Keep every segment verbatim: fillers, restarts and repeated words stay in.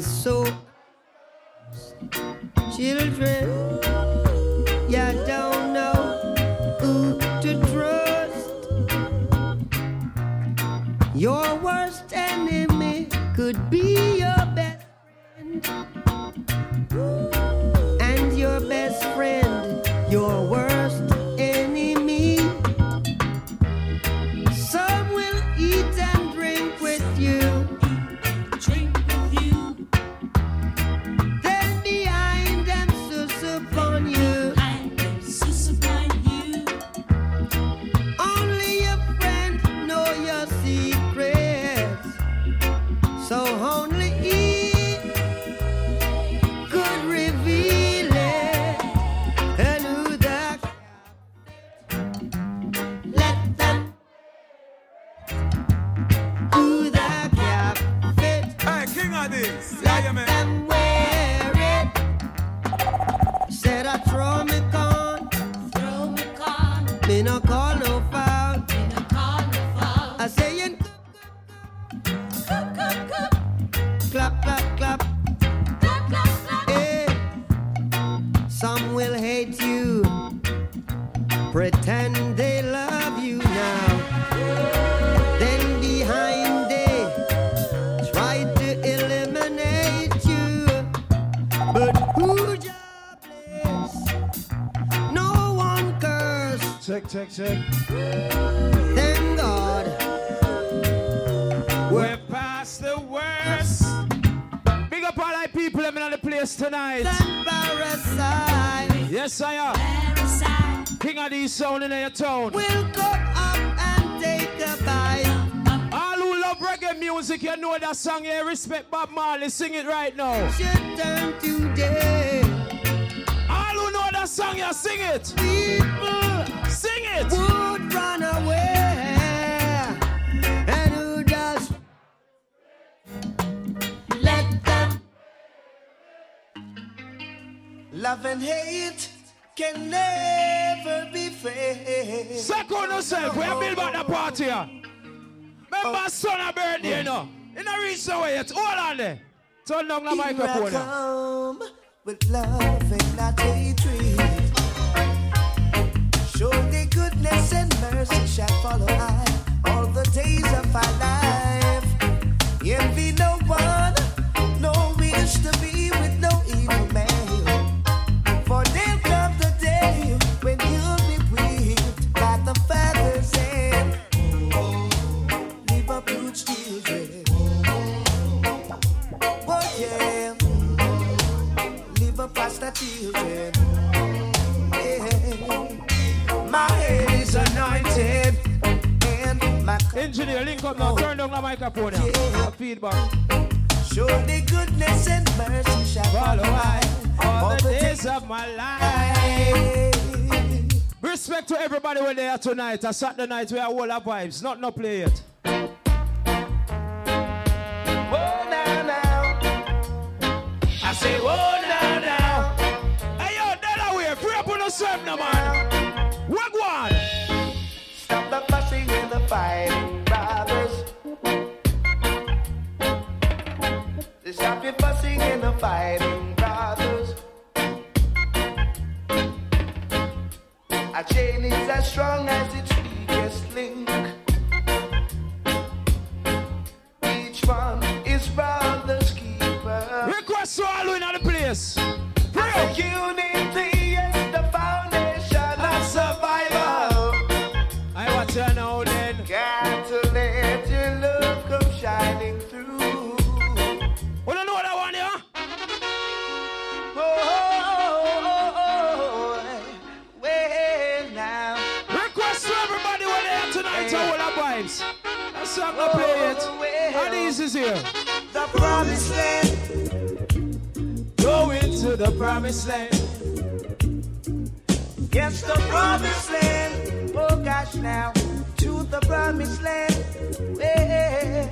So, children, you don't know who to trust. Your worst enemy could be your best friend, and your best friend, your worst enemy. Some will eat and drink with you. Check, check. Thank God we're past the worst. Big up all our people I'm in the place tonight. Parasite. Yes, I am. Parasite. King Addies sound in your town. We'll go up and take a bite. All who love reggae music, you know that song here. Respect Bob Marley. Sing it right now. It's your turn today. All who know that song here, sing it. People sing it! Would run away and who does let them love and hate can never be fair. Second yourself, we are building the party. Remember oh. Son of birthday, you know. You don't reach the way yet. Hold on there. Turn down the Here microphone. I come with love and not hatred. Show the goodness and mercy shall follow I all the days of my life. Envy no one, no wish to be with no evil man. For there'll come the day when you'll be whipped by the feathers and leave up your children. Oh yeah, leave up past the children. Yeah. My head is anointed and my engineer, link up now, turn down the microphone now. Yeah. Feedback. Show the goodness and mercy shall follow I all, all the days, days of my life. Respect to everybody when they are tonight. A Saturday night we are all our vibes. Not no play yet. Oh now now. I say oh now now. Hey yo, Delaware, free up on yourself now man. What one? Stop the fussing and the fighting, brothers. Stop your fussing and the fighting, brothers. Our chain is as strong as its weakest link. Each one is brother's keeper. Request to all in the place. Pray. Unity is the survival. I watch her now then. Got to let your love come shining through. We don't know that one, yeah? Oh, oh, oh, oh, oh. times. That song I play it. Addies is here. The promised land. Go into the promised land. Yes, the promised land. Oh gosh, now to the promised land. Well,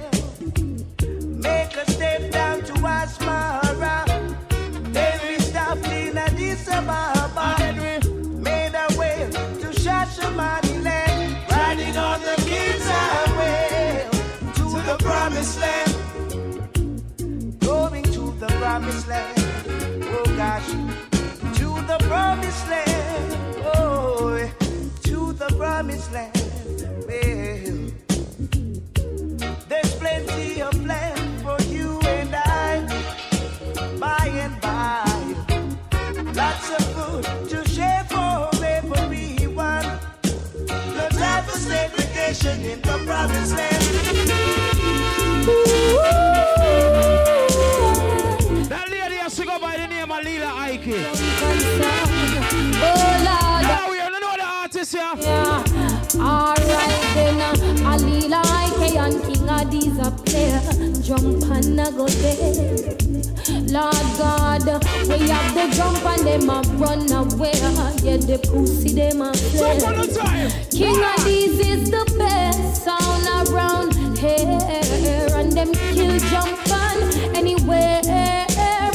make a step down to Asmara. Then we stopped in Addis Ababa. And we made our way to Shashamani land. Riding on the kids' highway to the promised land. Going to the promised land. Oh gosh, to the promised land. Oh, to the promised land. Well, there's plenty of land. Lots of food to share for everyone. No time for segregation in the promised land. That lady has to go by the name of Lila Ike. Oh, now we don't know the artist here. Yeah. Alright then, uh, Lila Ike and King Addies up there. Jump and uh, go there. Lord God, we have the jump and them a run away. Yeah, the pussy them a play. King Addies is the best sound around here, and them kill jump on anywhere.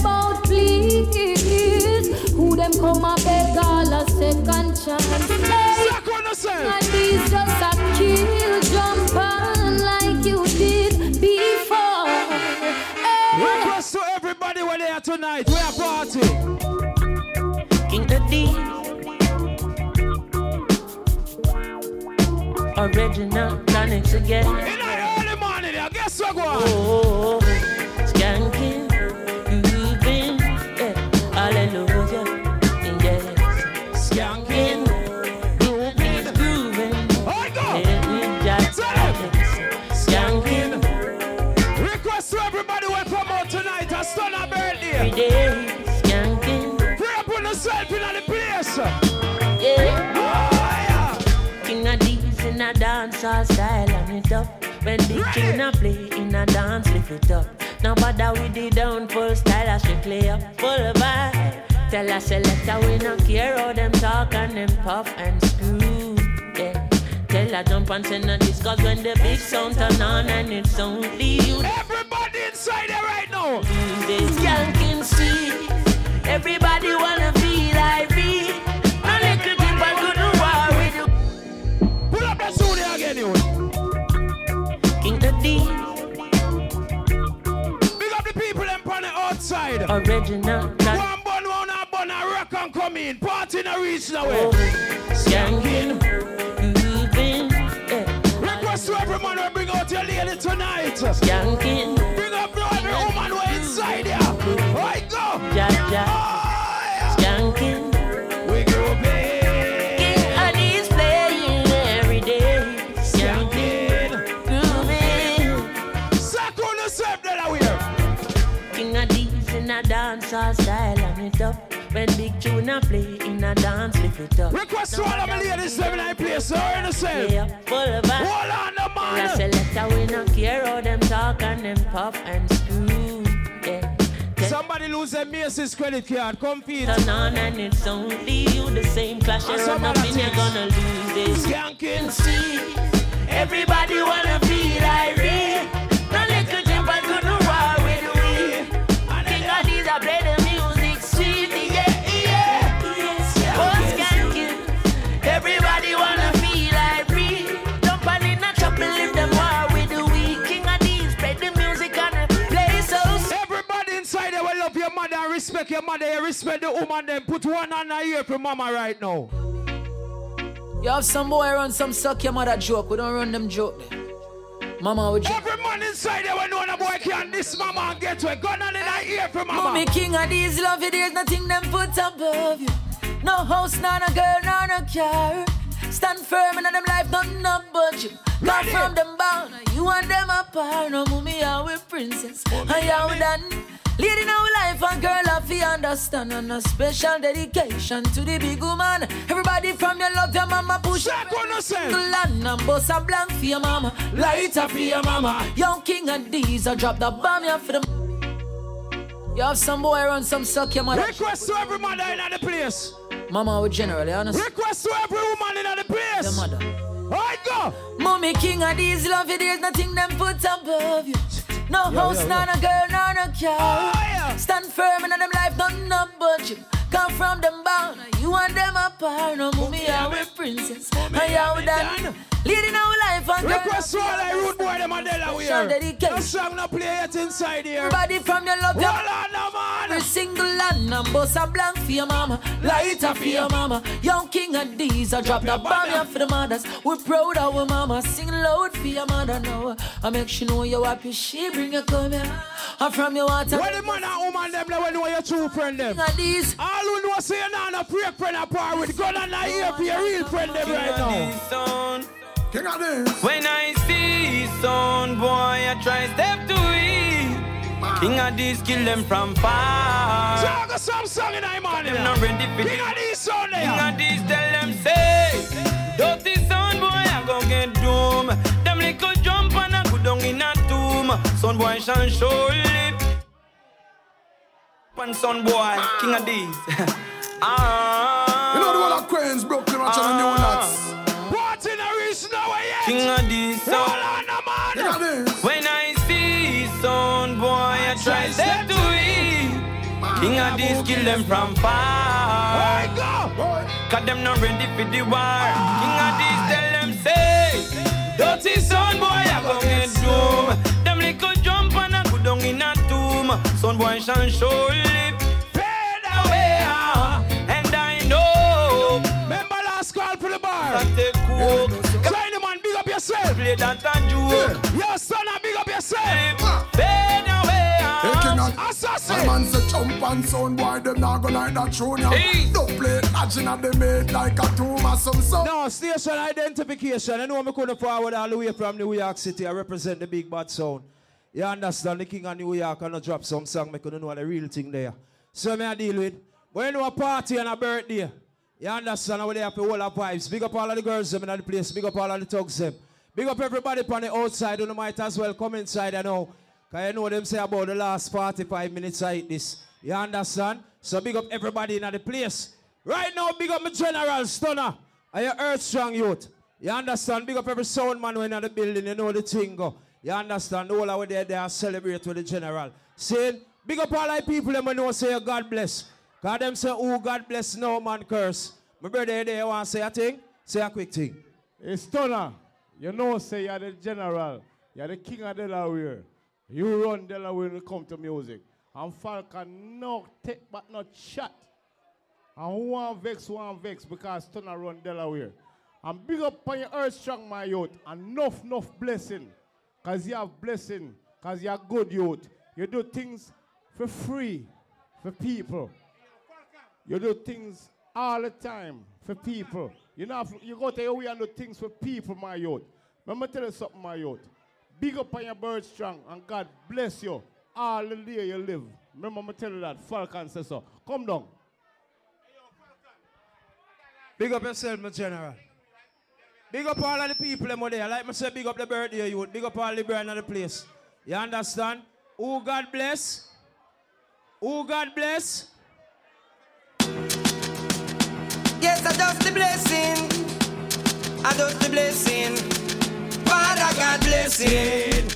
But please, who them come a beg all a second chance? Hey, King Addies just a kill jump on like you did before. Hey. Request to everybody where they are tonight. We are party. King Addies. Original tonics again. In the early morning, I guess we're going. Oh, skanking, moving, yeah, hallelujah, yes. Skanking, moving, grooving. Oh, go. Skanking. Request to everybody where tonight, I stole a birthday. Every day, skanking. Free up on yourself in the place. Yeah. Oh, yeah. King Addies in a dancehall style and it up. When the ready. King a play in a dance, lift it up. Now bother with the downfall style, I should play up full of vibe. Tell a selector we no care how them talk and them puff and screw. Yeah. Tell a jump and send a discuss when the big sound turn on and it's only you. Everybody inside there right now. This gang can see. Everybody wanna be like me. No little people couldn't war with you. Pull up that studio again, you. King Addies. Big up the people them on the outside. Original. One bun, one a bun, a rock and come in. Party in a reach the way. Skanking. So every man will bring out your lady tonight. Skanking. Bring up now every woman who inside here. Right go. Ja, ja. Oh, yeah. Skanking. We go play. King Addies playing every day. Skanking. Grooving. Second to serve that I wear. King Addies in a dancehall style and it up. When big tune I play in a dance, lift it up. Request to all of my ladies living I play, so in the same. Yeah, full of vibe. Hold on the man. I selector we no care how them talk and them puff and screw. Yeah. Somebody lose their Macy's credit card, come feed. Turn on and it's only you, the same clash. You run up and you're gonna lose it. Skanking. See, everybody wanna be like me. No little thing but to do war with we. King Addies I play the music sweet. Respect your mother, you respect the woman, then put one on her ear for mama right now. You have some boy run some suck your mother joke, we don't run them joke. Mama would joke. Every man inside there when no boy can this mama and get to a gun on in her ear for mama. Mommy King Addies love you, there's nothing them put above you. No house, no no girl, no no car. Stand firm in them life, nothing up but you. Got from them bound, you and them apart. No mommy, I with princess, I am done. Lady now life and girl of you understand. And a special dedication to the big woman. Everybody from your love, your mama push. Check on yourself. Land and boss a blank for your mama. Lighter for your mama. Young King Addies, I drop the bomb here for the... You have some boy around, some suck your mother. Request to every mother in the place. Mama would generally, honestly. Request to every woman in the place. Your mother. Alright, go. Mommy King Addies, love you, there's nothing them put above you. No yo, house, yo, yo. Not a girl, not a cow. Oh, yeah. Stand firm in them life, nothing but you. Come from them bound, you and them apart. No, mommy, I am a princess. I am done. Leading our life and request all I root boy them and Delaware. No song no play yet inside here. Everybody from your love. Well, every single land and boss a blank for your mama. Lighter for your mama. Young King Addies, I drop the bomb here for the mothers. We're proud of our mama. Sing loud for your mother now. I make she know you happy. She bring you come here. I'm from your water. When the man and woman them when you are your true friend them. King Addies. All who know say you not a prayer friend apart with God and I here for your real friend them right now. King Addies. When I see son boy, I try step to it. Man. King Addies kill them from far. So I got some song in my money. Them not ready for King Addies son there. King Addies tell them say, dirty son boy, I gon' get doom. Them little jump and I go down in a tomb. Son boy shall show lip. And son boy, ah. King Addies. ah. You know the one of Queens, Brooklyn, and ah. New Nuts. King Addies, son. When I see son boy, I try step to it. King Addies kill them from far. Cause them not ready for the war. King Addies tell them say, dirty son boy, I go get doom. Them little jump and I go down in a tomb. Son boy shall show lip. Fade away, and I know. Remember last call for the bar. Play that and joke. Your son and big up yourself. Fade away. Assassin. Man say jump and sound boy them not gonna like that throne. Don't play action at the mate like a tomb or some song. No, station identification. I know I'm coming forward all the way from New York City. I represent the big bad sound. You understand the king of New York and I drop some song. I couldn't know the real thing there. So I deal with. When you know a party and a birthday, you understand how they have to hold our vibes. Big up all of the girls them in the place. Big up all of the thugs them. Big up everybody on the outside, you might as well come inside, I know. Because you know them say about the last forty-five minutes I hit this. You understand? So big up everybody in the place. Right now, big up my General Stunna. And your earth strong youth. You understand? Big up every sound man who in the building, you know the thing go. You understand? All over there, they are celebrate with the General. See? Big up all the people them who know say God bless. Because them say, oh, God bless, no man curse. My brother there want to say a thing? Say a quick thing. It's Stunna. You know, say you're the general, you're the king of Delaware. You run Delaware when it comes to music. And Falcon, no take but not shot. And one vex, one vex, because Stunna run Delaware. And big up on your earth strong, my youth. And enough, enough blessing. Because you have blessing, because you're good youth. You do things for free, for people. You do things all the time for people. You know, you go to your way and do things for people, my youth. Remember, tell you something, my youth. Big up on your bird strong, and God bless you all the day you live. Remember, I'm going to tell you that. Falcon says so. Come down. Big up yourself, my general. Big up all of the people them there. Like I said, big up the bird here, youth. Big up all the bird in the place. You understand? Who God bless? Who God bless? Yes, I just the blessing. I just the blessing. Father God blessing.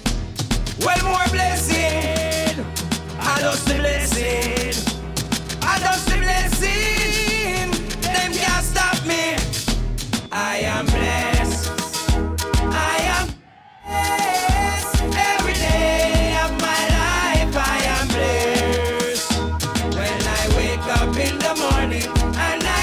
Well more blessing. I just the blessing. I just the blessing. Them can't stop me. I am blessed. I am blessed. Every day of my life I am blessed. When I wake up in the morning and I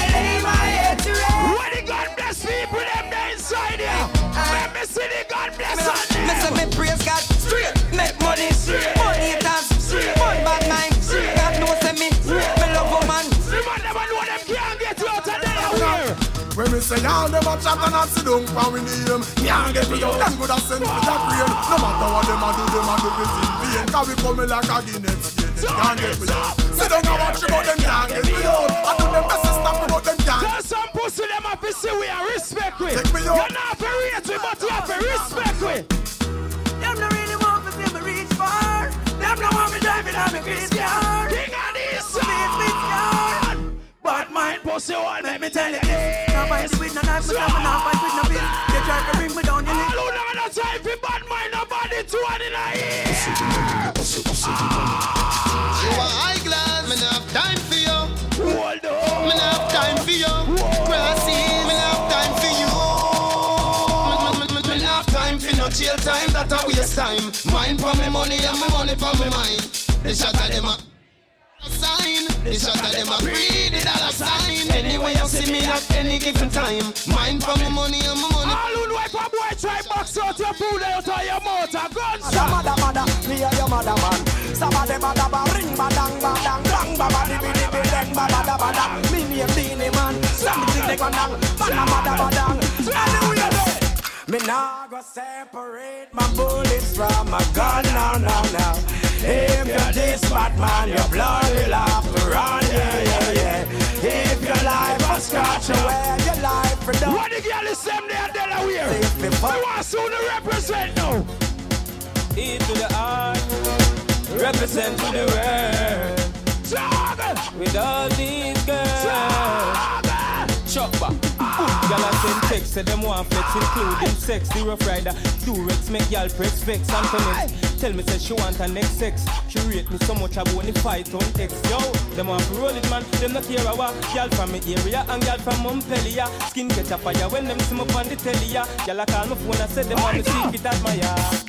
me praise God straight, make money straight, money dance straight, money bad mind straight. God knows that me, me love woman. The man never know them can't get you out of Delaware. When we say y'all never chat and I sit down for we need them, can't get me out. Them good a send me that rain. No matter what them a do, them a do this in vain. 'Cause we coming like a Guinness. Dangles me out. Say don't know what you about them dangles me out. I do them best stuff about them dangles. There's some pussy them have to see we are respect with. Take me out. You're not operate with, but you have to respect with. Them no really want me till me reach far. Them no want me driving on me graveyard. King Addies. Bad mind pussy one, let me tell you this. Now fight with no knife, but I'm not fight with no bill. They try to bring me down, you know. All who know no time for bad mind, nobody to one in a year. You are high class, me not have time for you. Hold on. Me not have time for you. Grassy, me not have time for you. Me not have time for no jail time, that a waste time. Mine for me money and me money for me mind. They shot at them up. Sign. They shot at them a breed, the dollar sign. Anyway you see me at any given time. Mine for my money and my money. All who wipe a boy try box out your food out of your motor. Guns up. Mother, mother, clear your mother, man. Some of them mother, ring, badang, badang, bang, baba, dibi, dibi, dang, badada, badang. Me name, Dini, man. Something they gon' dang, badang, badang. Anyway you know. Me nah go separate my bullets from my gun, now, now, now. If you're this bad man, your blood will have to run, yeah, yeah, yeah. If your life was scratched away, your life for done. What the girl is same there, Delaware? You want soon to represent now? E to the R, represent to the world. Struggle! With all these girls. Struggle! Chopper. Y'all are send text, say them want flex, including sex. The rough rider, do-rex, make y'all press vex. Antoinette, tell me say she want her next sex. She rate me so much about the fight on X. Yo, them want to roll it, man, them not care a walk. Y'all from my area and y'all from Montpellier. Skin catch a fire when them see me on the telly, yeah. Y'all a call my phone and say them want me secret admire.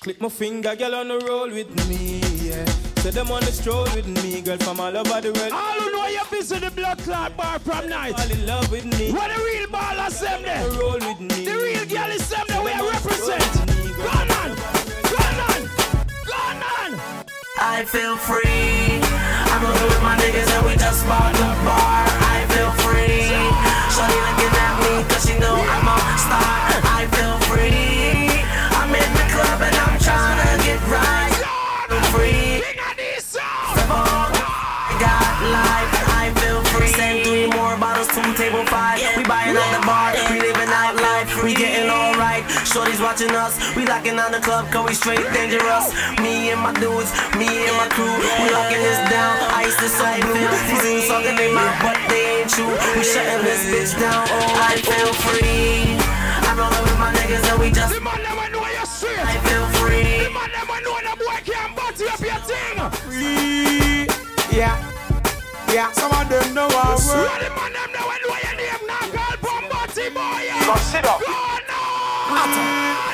Click my finger, y'all on the roll with me, yeah. So them on the stroll with me, girl from all over the world. All who know you visit the blood clot bar prom night. All in love with me. What the real ballers them there? Roll with me. The real girl is them that we represent. Gone on, gone on, gone on. I feel free. I'm rolling with my niggas and we just bought the bar. I feel free. Shawty looking at me 'cause she know I'm a star. I feel free. I'm in the club and I'm trying to get right. I'm free. Life, I feel free. Send three more bottles to table five. Yeah. We buying yeah. at the bar, yeah. we living out life. We getting alright. Shorty's watching us. We locking on the club 'cause we straight dangerous. Me and my dudes, me and my crew. Yeah. We locking this down. Ice is so blue. These dudes talking in my butt, they ain't true. We shutting this bitch down. Oh, I feel free. I'm rolling with my niggas and we just. The man never know your shit. I feel free. The man never know the boy can't butty up your thing. Free. Yeah. Yeah, some of them know our work. What the man them know when you name now, girl, Bombati boy. Consider.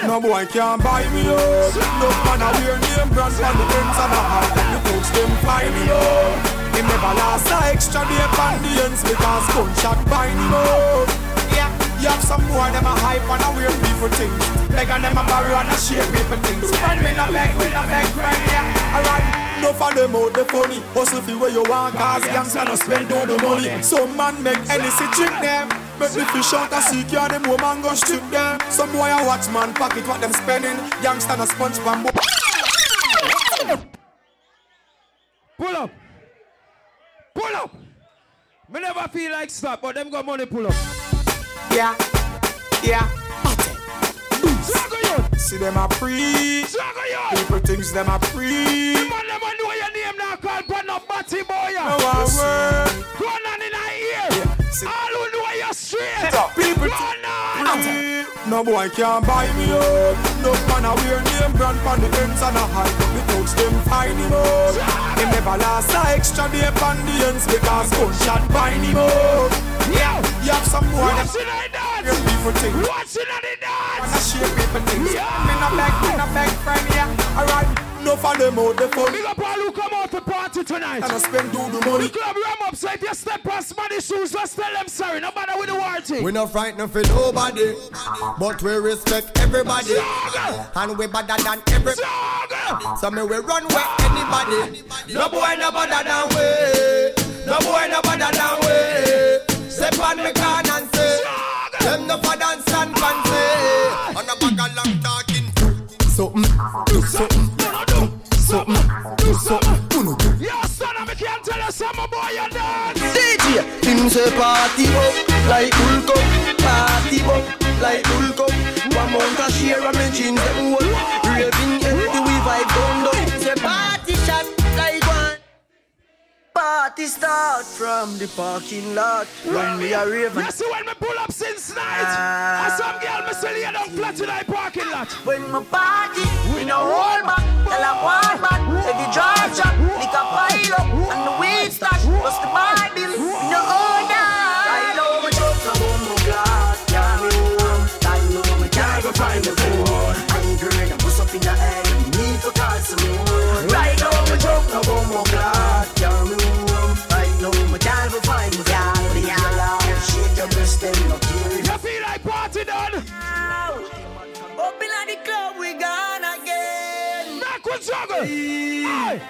No boy can buy me up. No man of your name, grandson, the ends and the heart. You folks them fly me up. They never last an extra day on the ends because gunshot bind him up. Yeah, you have some more them a hype and a weird people things. Beg on them a barrier and a share people things. And we no beg, we no beg, right, yeah. Alright. No for them out the funny, hustle fi where you want, cause gangs gonna spend all the money. Some man make Hennessy trick them, make the fish out a seek ya, them woman go strip them. Some boy a watch man pocket what them spending, gangs gonna sponge bamboo. Pull up, pull up. Me never feel like stop, but them got money pull up. Yeah, yeah. See them a free. People things them a free. The man never know your name now called but no batty boy. No one word. Gone on in our ear. Yeah. All who know your straight. People gone on. No boy can buy me up. No man a wear name brand from the ends and a high. The folks them find him up. They never last an extra day on the ends because gunshot bind him up. Yeah, you have some more. What's in the dance? What's in the dance? And I share people things. Yeah. Me no beg, me no beg, friend, yeah. Alright, no for them out the phone. Big up all who come out to party tonight. And I spend all the money. The club ram up, so if you step past money shoes, just tell them sorry, no matter with the warranty. We no frightened for nobody, but we respect everybody. Sugar. And we better than everybody. Sugar. So me we run with anybody. No boy no better than we. No boy no better than we. Step on me can and say, them no for dance and fancy. On a bag of long talking. Something, do something, do something, do something. him say party up like Hulk up, party up like Hulk up. One month a share and me jeans them whole. Raving empty we vibe down down. Say party shot like one. Party start from the parking lot. When we are raving. You see when me pull up since night. Uh, and some girl me say you don't play tonight parking lot. When me party, we no roll back. Tell a one back, every jar shot, lick a pile up, and the weed stash. What's the bar bill? We no own that. I know me just a bumble glass. Yeah, me home. I know me can't go find the phone. I'm great, I push up in the air. Need to call someone. Right now me just a bumble glass. Yeah, me home. I know me can't go find the phone. Be alive, shake your breast and not care. You feel like party done? Open at the club, we gone again. Struggle. Hey.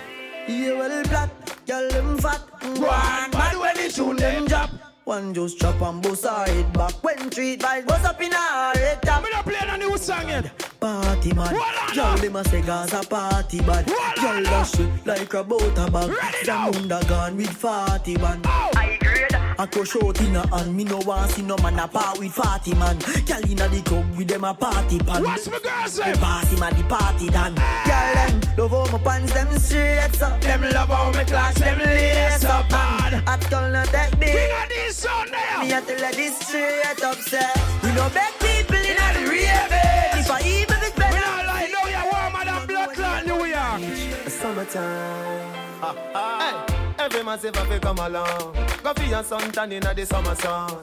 Yeah, well, black, girl, them fat. One bad when the tune them drop. One just chop and bust her head back. When three guys bust up in her head top. Me not playing a new song yet. Party man, girl, them a say girls a party bad. Girl, that shit like a butter bag. Some undergone with forty man. I agree. I crush out in a hand, me no want see no man a part with party man. Girl inna the club with them a party pan. What's my girls say? The party man, the party dan. Girl them love how my pants them straight up. Them love how me class them lace up man. I tell no that big. King Addies sound there. Me a tell her this straight up say. We no beg people inna the ravers. If I even be better. We not like no ya warm and a blood clot New York. Summertime. Ah, ah. Hey. Every man say fi come along. Go fi your sun tan inna the summer sun.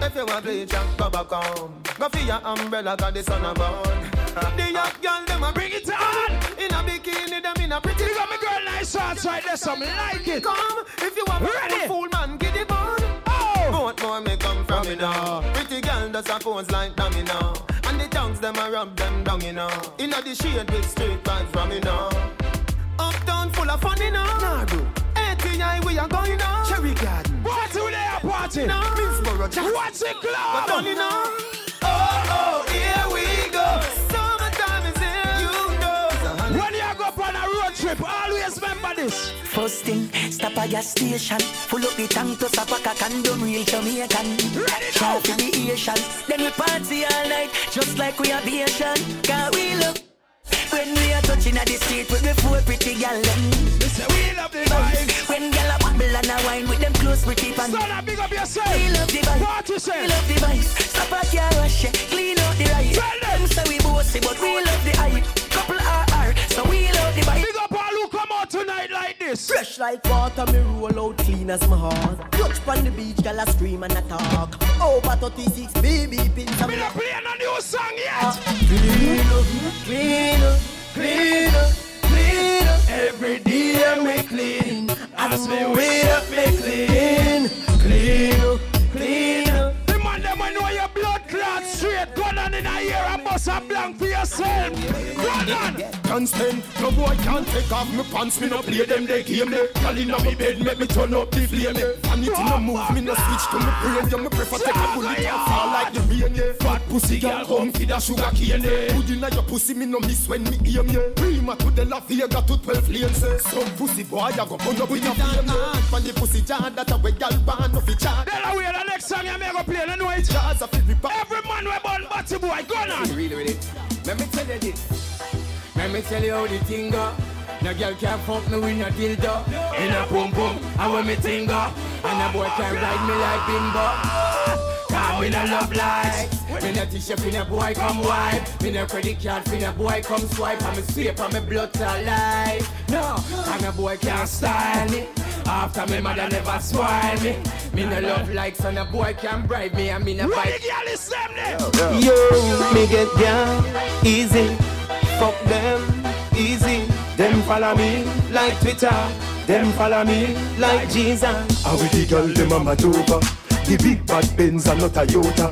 If you want play champ, go back home. Go fi your umbrella 'cause the sun a burn. The young girl dem a bring it on. In a bikini dem in a pretty. You got me girl nice shorts right there, some like it. Come if you want ready. Fool man, get it on. Oh, both more may come from me now. Pretty girl does her phones like dummy now. And the tongues dem a rub them down you know. Inna the shade with straight vibes from me now. Uptown full of fun you know. Nah do. We are going on Cherry Garden. Party with their party. No. What's it club? Oh, oh, here we go. Summertime is here, you know. When you go on a road trip, always remember this. First thing, stop at your station. Full up the tank to stop a condom, real Jamaican. Shout to the Asian. Then we party all night, just like we are Asian. Can we look? When we are touching at the street with the four pretty gal them. We love the vibes. When girl a bubble and a wine with them close pretty pants. Son, big up yourself. We love the vibes. Party we love the vibes. Stop at your rush, clean out the riot. Tell them say we bossy, but we love the hype. Couple R R, so we love the vibes. Big up all who come out tonight like this. Fresh like water, me roll out clean as my heart. Touch on the beach, girl a scream and a talk. Over thirty-six, baby pins. We not playing a new song yet. Clean up, clean up, clean up. Every day we clean, as we wake up we clean, clean up, clean up. The man them when know your blood clot straight, go down in a year and bust a blank for yourself. Go down! Can't stand, no boy can't take off my pants, me no play them, they game me. Girl inna me bed, make me turn up the flame me. And it no move, me no switch to me brain, yeah, me prefer take a bullet and fall like the rain, yeah. Fat pussy girl come feed a sugar cane, yeah. Put inna your pussy, me no miss when me aim, yeah. Prima to the La Vega to twelve lanes, yeah. Some pussy boy a go put up with your flame, yeah. Man the pussy jam, that a way girl band off the chart. Delaware, the next song you make a play, no it. Every man we born batty boy, go now. Really, really. Let me tell you this. Let me tell you how the thing go. No girl can fuck me with no dildo. No. In a pum pum, I wear me thing go. And a boy can ride me like bimbo. Cause we no love life. Me no t-shirt for no boy come wipe. Me no credit card for no boy come swipe. I'm a sweep and me blood alive. No, and a boy can't style me. After me mother never spoil me. Me no love like so no boy can bribe me. And me no fight. Yo, yo, me get down easy. Fuck them, easy. Them follow me like Twitter. Them follow me like Jesus. How we the girl, the mama dover. The big bad Benz and not Toyota.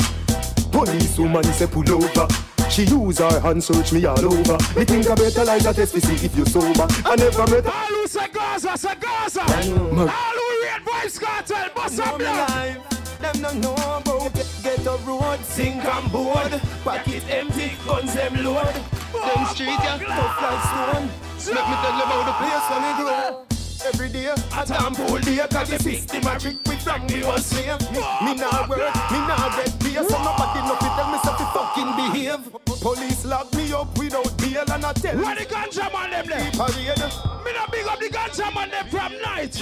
Police woman say pull over. She use her hand search me all over. Me think I better like that test to see if you sober. I never met all who say Gaza, say Gaza. All who read voice cartel, bust up blood. Them no know about get up road, sink and board. Pocket empty, guns them load. Them street, yeah, tough like stone. Let me tell you about the place on the ground. every day. I damn whole day, cause the system I trick with from me one slave. Me nah work, me nah red beer, so nobody know fit tell me so to fucking behave. Police lock me up without bail and I tell where the ganja man them there? Me nah big up the ganja man them from night.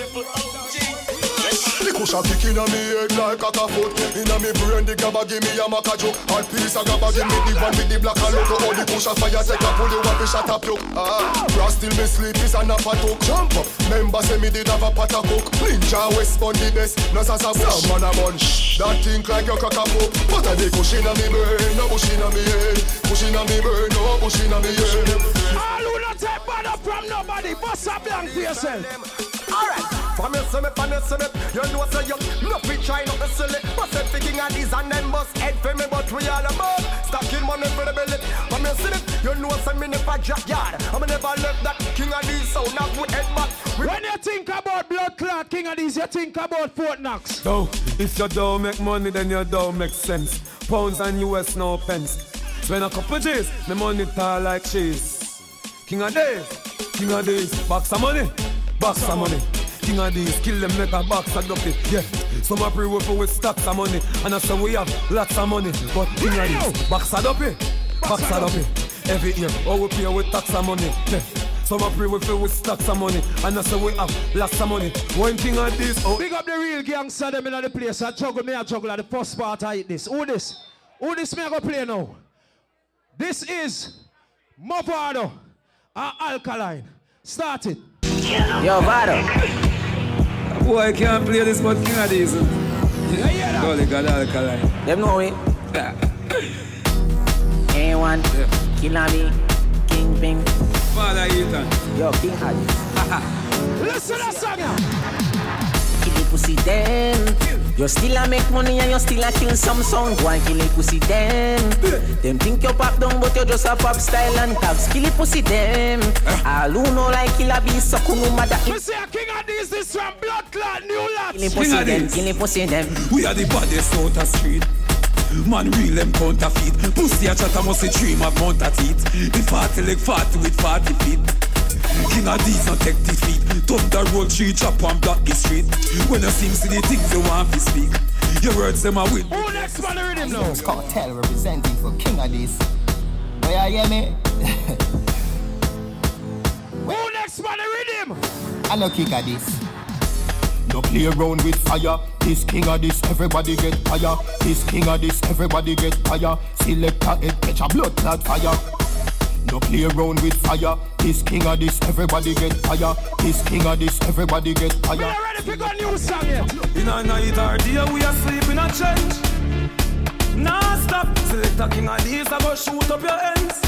The cushion kicking on me head like a foot. Inna me brain the gabba give me a maca joke. Hard piece of gabba give me the one with the black and logo. All the cushion fire take a pull you up and shut up look. Ah, brass till me sleep is an affa talk. Jump up, member say me did have a pot of coke. Ninja West on the best, no sasa bush. Some man a munch, that think like your cock a poke. But I the cushion on me brain, no cushion on me head. Cushion on me brain, no cushion on me head. All who not take bother from nobody, bust a blank for yourself. Alright. From your summit, from your summit, you know so you no we try not to sell it. But said the King Addies and then bust head for me, but we all about stacking money for the belly. From your summit, you know so me never jackyard. I never left that King Addies sound now we head back. When you think about blood clot, King Addies, you think about Fort Knox. So, if you don't make money, then you don't make sense. Pounds and U S no pence. Spend a couple G's, the money tall like cheese. King Addies, King Addies, box of money, box of money. King Addies, kill them like a box of ducky. Yeah, some are pre-working with stacks of money. And I say we have lots of money. But King Addies, box of ducky, box of ducky. Every year, all we pay with tax of money. Yeah, some are pre-working with stacks of money. And I say we have lots of money. One King Addies, oh. Big up the real gangster them in the place. I juggle me, I juggle at the first part I eat this. Who this? Who this me I go play now? This is Mavado and Alkaline. Start it. Yo, Vado. Oh, I can't play this but King Addies. Yeah, Golly God Alkaline. Them know it. Anyone, Kilami, King Ping. Father Ethan. Yo, King Addies. Listen to that song now. Kill the pussy then. You still a make money and you still a kill some song. Why kill the pussy then? Them think you pop down but you just a pop style and tabs. Kill the pussy then. All who know like kill a bee suck no matter. You see a King Addies this from blood. Killing pussy them, killing pussy them. We are the baddest out of street. Man real them counterfeit. Pussy a chatter must a dream of mount at it. The fatty leg fatty with fatty feet. King Addies not take defeat. Top the road tree chop and block the street. When you sing see the things you want to speak. Your words them are with. Who next man read him now? Cartel representing for King Addies. Boy I hear me? Who next man read him? I know King Addies. No play around with fire. This King Addies, everybody get fire. This King Addies, everybody get fire. Selector head catch a blood clot fire. No play around with fire. This King Addies, everybody get fire. This King Addies, everybody get fire. We are ready to pick a new song yet. In a night or day we are sleeping a change. Nah stop. Selector King Addies about shoot up your ends.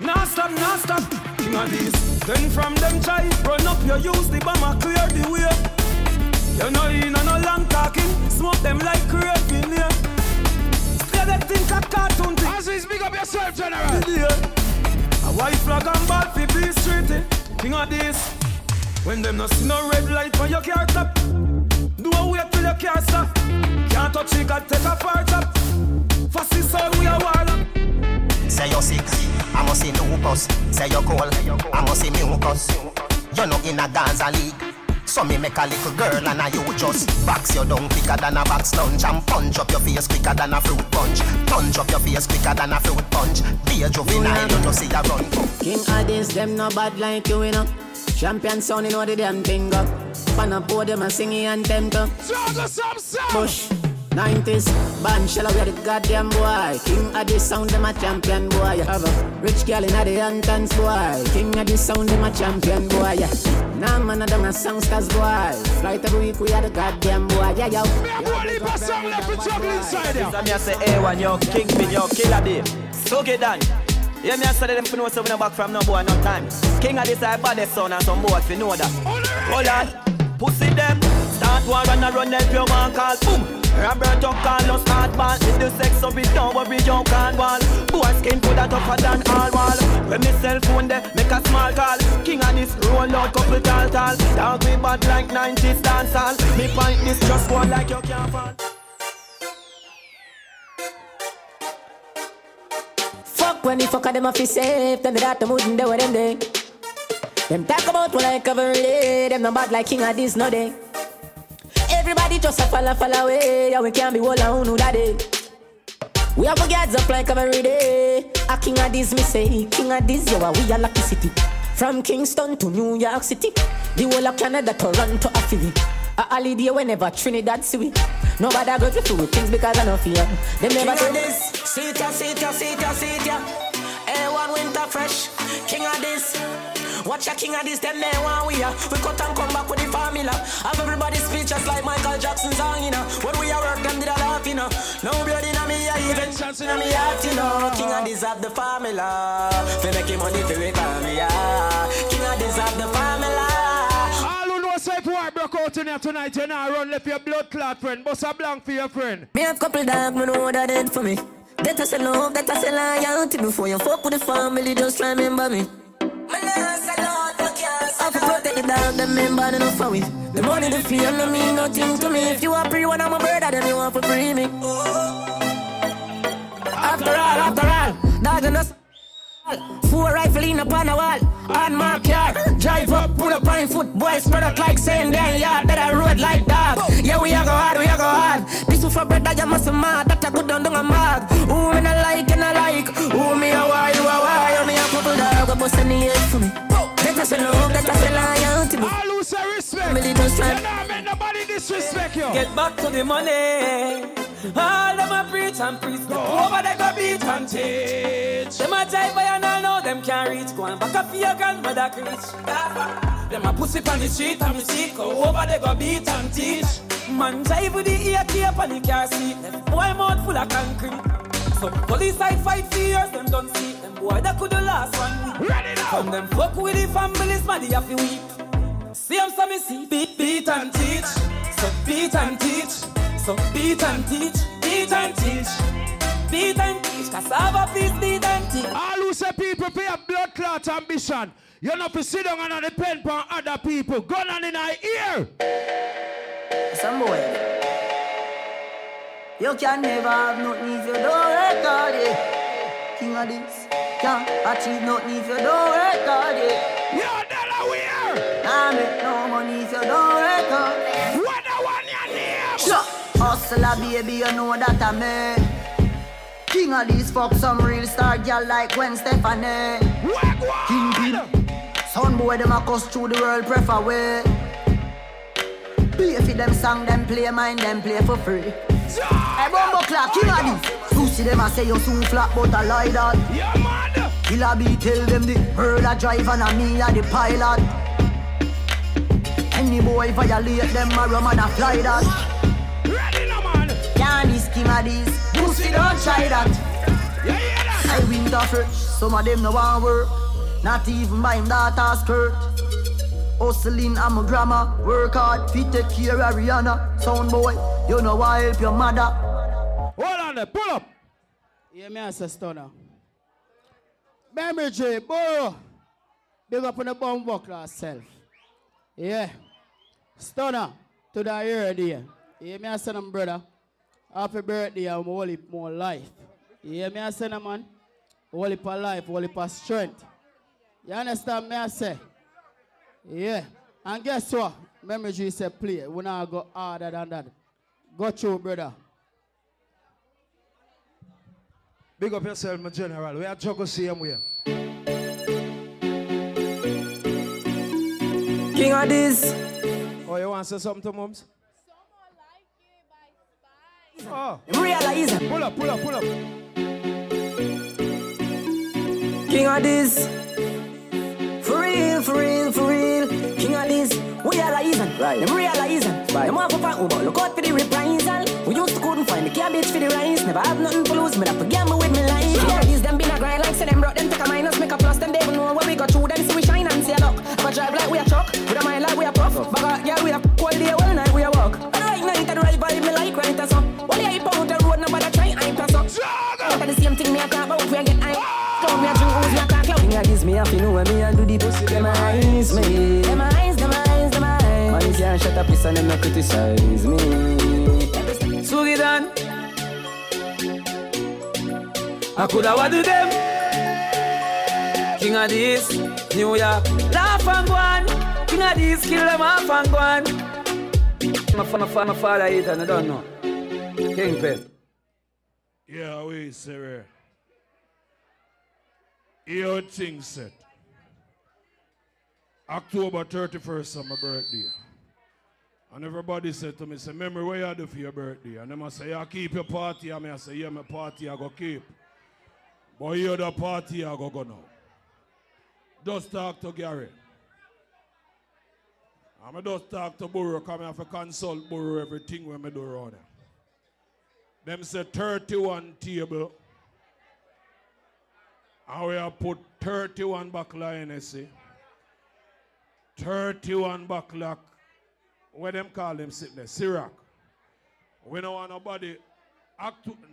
Nah stop, nah stop. King Addies. Then from them child run up you use the bomb and clear the way. You know you know no long talking, smoke them like craving, yeah. Stay the think a cartoon thing. As we speak up yourself, General. Yeah. A white flag and ball for peace treaty. King Addies. When them no see no red light on your car top. Do a wait till your car stop. Can't touch it, can't take a part up. For six hours we are wall. Say you're sick, I must see no pus. Say you're cold, I must see no pus. You're not in a dancer league. So me make a little girl and I you just box you down quicker than a box lunch. And punch up your face quicker than a fruit punch. Punch up your face quicker than a fruit punch. Be a juvenile, you know see a run. King Addies, them no bad like you, you know. Champion sound, you know the damn thing up. Fan up over them and singing and temper. Bush, nineties, band shell out the goddamn boy. King Addies sound, them a champion boy. Have a rich girl in the Hamptons boy. King Addies sound, them a champion boy. Nah man, I don't have songsters, boy. Flight every week, we are the goddamn boy. Yeah, yo. Me a go leave a song left with trouble inside ya. Me a say, hey, one, yo, king, me, yo, killer, babe. So get done. Yeah, me a say, them know something back from no boy, no time. King Addies, I bought this son and some boy, if you know that. Hold on, pussy them. Start war and I run help your man call, boom. Robert up call, no start ball. With the sex of it, don't worry, you can't wall. Boy skin put that tougher than all wall. When me cell phone there, make a small call. King Addies, roll out couple tall tall. Dog we bad like nineties dancehall. Me point this just one like you can't fall. Fuck when the fucker them off is safe. Then the data mood and they were them day. Them talk about what I cover it. Them no bad like King Addies no day. Everybody just a fall and fall away. Yeah, we can't be all on who that day. We have a guards up like every day. A King Addies me say, King Addies, yeah, we are lucky city. From Kingston to New York City, the whole of Canada, Toronto, a Philly. A holiday whenever Trinidad see we. Nobody go to do things because I know fear. Them never do this. See ya, see ya, see ya, see ya. A one winter fresh. King Addies. Watch a King Addies, them they want we are. We cut and come back with the formula. Have everybody's features like Michael Jackson's song, you know. When we are work, them did a laugh, you know. No blood in a me, even chance in a me heart, you know. King Addies have the formula. They make him money to it, me, yeah. King Addies have the formula. Broke out in here tonight, you know, run left your blood clot friend, bust a blank for your friend. Me have couple dog, man, know that end for me. That I say love, that I say loyalty. Before you fuck with the family, just remember me. I protect the dog, the member, they not for it. The money, the fear, no mean nothing to me. If you are free, one of my brother, then you want to free me. After all, after all, dog and us. Four rifle in upon a wall, unmarked yard. Drive up, pull up on foot, boy, spread out like saying damn yard. That I rode like dog. Yeah, we are go hard, we are go hard. This is for bread, I am a mad. That I could don't do a mad. Who and I like and I like. Who me a why, you a why. Only a couple dog, a boss in the head for me. Let us alone, let us alone, y'all. I lose a respect. You know, man, nobody disrespect you. Get back to the money. All them a preach and preach. Go over there, go beat and teach. Them a jive by and I know them can't reach. Go and back up for your grandmother preach. Them a pussy on the street and the cheek. Go over there, go beat and teach. Man jive with the ear tape and the car seat. Them boy mouth full of concrete. So police I fight for years, them don't see. Them boy that could the last one week. From them fuck with the families, man, they have to weep. See them some see. Beat, beat and teach. So beat and teach. So beat and teach, beat and teach, beat and teach, cassava please beat and teach. All who say people pay a blood clot ambition, you're not to sit down and depend on other people. Gun on in our ear. Some boy, you can never have nothing if you don't record it. King Addies can't achieve nothing if you don't record it. You're Delaware. I make no money if you don't record it. What the one you name? Sure. Hustler baby, you know that I'm me. King Addies fuck some real star girl like Gwen Stefani. King Addies, son boy them a cuss through the world prefer way. Pay for them song, them play mine, them play for free. Hey Bumbo Clark, King Addies. You see them a say you so flat but I lie that. Yeah man. Killer B tell them the hurl a driver and me a the pilot. Any boy violate them a rum and a fly that. Ready no man. Can't this King Addies. Pussy don't try that. Yeah, yeah, that. I winter fresh. Some of them no want work. Not even buy him that ass skirt. Hustling and my grandma. Work hard. Fit take care of Rihanna. Sound boy. You know why help your mother. Hold on there. Pull up. Yeah, me answer Stunna. Memory J. Bro. Big up on the bomb walk yourself. Yeah. Stunna. To the ear there. Yeah, me I send him, brother. Happy birthday and whole heap more life. Yeah, me I send him, man. Whole heap of life, whole heap of strength. You understand me I say? Yeah. And guess what? Remember you said play. We now go harder than that. Go through, brother. Big up yourself, my general. We are juggle see him here. King Addies. Oh, you want to say something to mums? Oh. Realize it. Pull up, pull up, pull up. King Addies. For real, for real, for real. King Addies. We are realizing. Right. Them realizing. Right. Them want to fight over. Look out for the reprisal. We used to couldn't find the cabbage for the rice. Never have nothing to lose. Me have to gamble with me life. King Addies, them been a grind like say them brought them take a minus, make a plus. Them they even know where we go through. Them see we shine and see a look. I'ma drive like we a truck. With a mind like we a puff. But uh, yeah, we a cold day, all night we a walk. And I like night and ride by me like right as up. The same thing me I talk about when I get high. Clown me I drink who's me I can't clown. King Addies me I feel when me I do the pussy. Them eyes me. Them eyes, them eyes, them eyes. Man is here shut up piss and them not criticize me. Sugi done I coulda wadu them. King Addies New York. Laugh off and go on. King Addies kill them off and go on. I'm fan of a father eat and I don't know. King Pen. Yeah, we sir. Your thing said. October thirty-first is my birthday. And everybody said to me, say, Memory, what you do for your birthday? And I say, I keep your party. And I say, yeah, my party I go keep. But you the party I go go now. Just talk to Gary. And I just talk to Burrow, because I have to consult Burrow everything when I do around them. Them say thirty-one table. And we have put thirty-one buckler in it. thirty-one buckler. Where them call them sickness? Cîroc. We don't want nobody.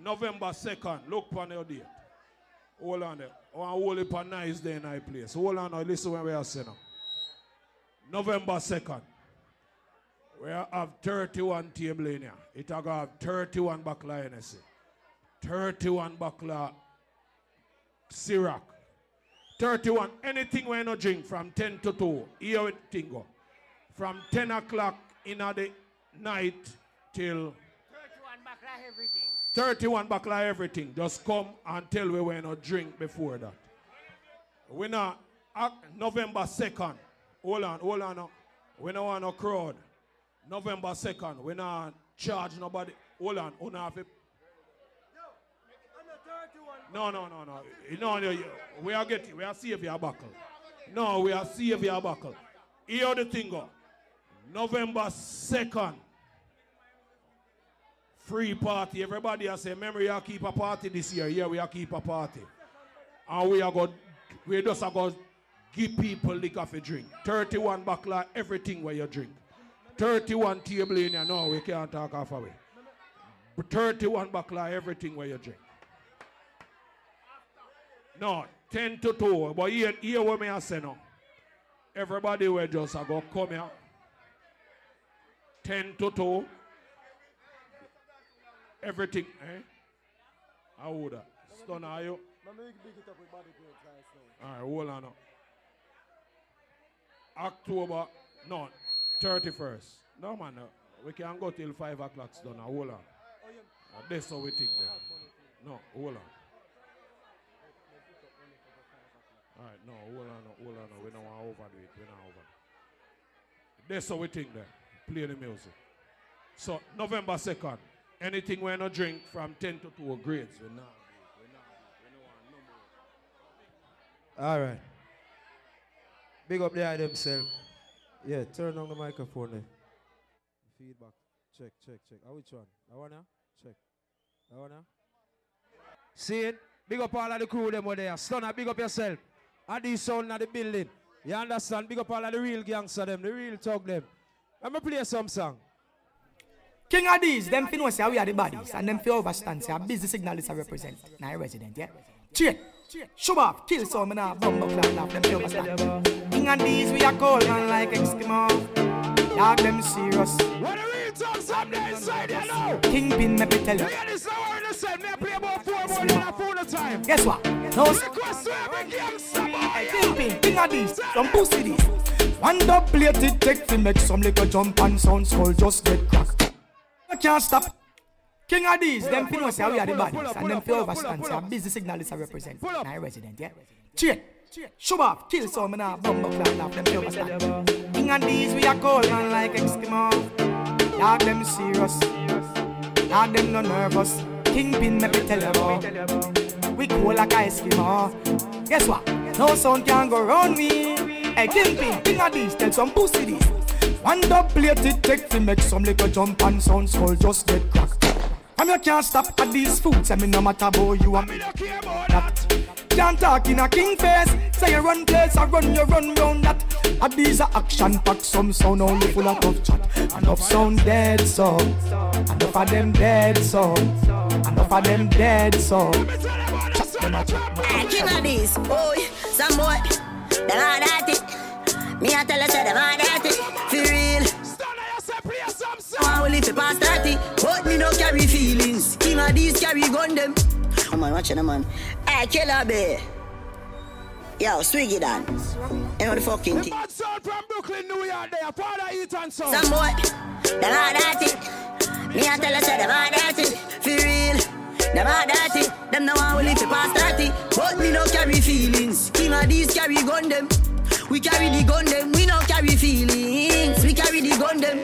November second. Look upon your date. Hold on there. I want to hold it for nice day in that place. Hold on now. Listen when we are saying now. November second. We have thirty-one table in here. It will have thirty-one buckler in it. thirty-one buckler. Cîroc. thirty-one. Anything we no drink from ten to two. Here it thing go. From ten o'clock in the night till thirty-one backla everything. thirty-one backla everything. Just come and tell we we're not drink before that. We not November second. Hold on, hold on. We don't want no crowd. November second. We not charge nobody. Hold on. We not have it. No, no, no, no. No, no, no. We are getting. We are saving your buckle. No, we are saving your buckle. Hear the thing go. November second. Free party. Everybody has say, Memory, I keep a party this year. Yeah, we are keep a party. And we are going we just are going to give people liquor for drink. thirty-one backla, everything where you drink. thirty-one table in here. No, we can't talk half away. thirty-one backla, everything where you drink. No, ten to two. But here, here what me I say now. Everybody will just uh, go come here. ten to two. Everything, eh? How would that? Stunna, are you? Alright, hold on now. October, no, thirty-first. No, man, uh, we can go till five o'clock, Stunna. Hold on. Uh, that's how we think there. No, hold on. All right, no, hold on, hold on, we don't want to overdo it, we don't want to overdo it. That's how we think there, play the music. So, November second, anything we no drink from ten to two grades, we don't do it, we don't do it, we don't want no more. All right. Big up the eye themselves. Yeah, turn on the microphone there. Feedback, check, check, check. How which one? That one now? Check. That one now? See it? Big up all of the crew them over there. Stunna, big up yourself. And these sound of the building. You understand? Big up all of the real gangster them, the real thug them. Let me play some song. King Addies, them fin we say we are the baddies, and them fi overstand say a busy signalists are represent. Now resident, yeah? Cheer! Shubab, kill some in a bumbo clap laugh, them fi overstand. King Addies, we are cold man like Eskimo. Dog them serious. What the real thugs up there inside you know? Kingpin, me tell you. Yeah, this is how I understand. Me play about four more than a four time. Guess what? No, request to every gangster boy. Kingpin, King Addies, some pussy this. One dub plated tech fi make some little jump and sound skull just get cracked. I can't stop. King Addies, them people say we are the baddies and them feel overstand say a busy signalists are represent. Now resident, yeah? Cheer! Shubab, kill some in a bumbo clap laugh, them feel overstand. King Addies, we are cold man like Eskimo. Dog them serious. Dog them no nervous. Kingpin, me be tell you about. We cool like a Eskimo. Guess what? No sound can go round me. Hey Kingpin, King Addies, tell some pussy this. One dub plated tech to make some little jump and sound skull just get cracked. I'm you can't stop at these foods, I mean no matter about you and me don't care about that. Can't talk in a king face, say you run place, I run you run round that. At these are action pack, some sound only full of tough chat. Enough sound dead so, enough of them dead so, enough of them dead so. Hey, King Addies, boy, some boy, they're not at it. Me I tell you say the man at it, for real. Stunna, you say play some song. I will live to past thirty, but me no carry feelings. King Addies carry gun them. Oh man, watch the man. Hey, killer bear. Yo, swig it on. You know the fucking thing. The bad sound from Brooklyn, New York, there. Father eat and sound. Some boy, the bad at it. Me I tell you, say the bad at it. For real. Them are dirty, them no one will live to past thirty. But we no carry feelings. King Addies carry gun them. We carry the gun them. We no carry feelings. We carry the gun them.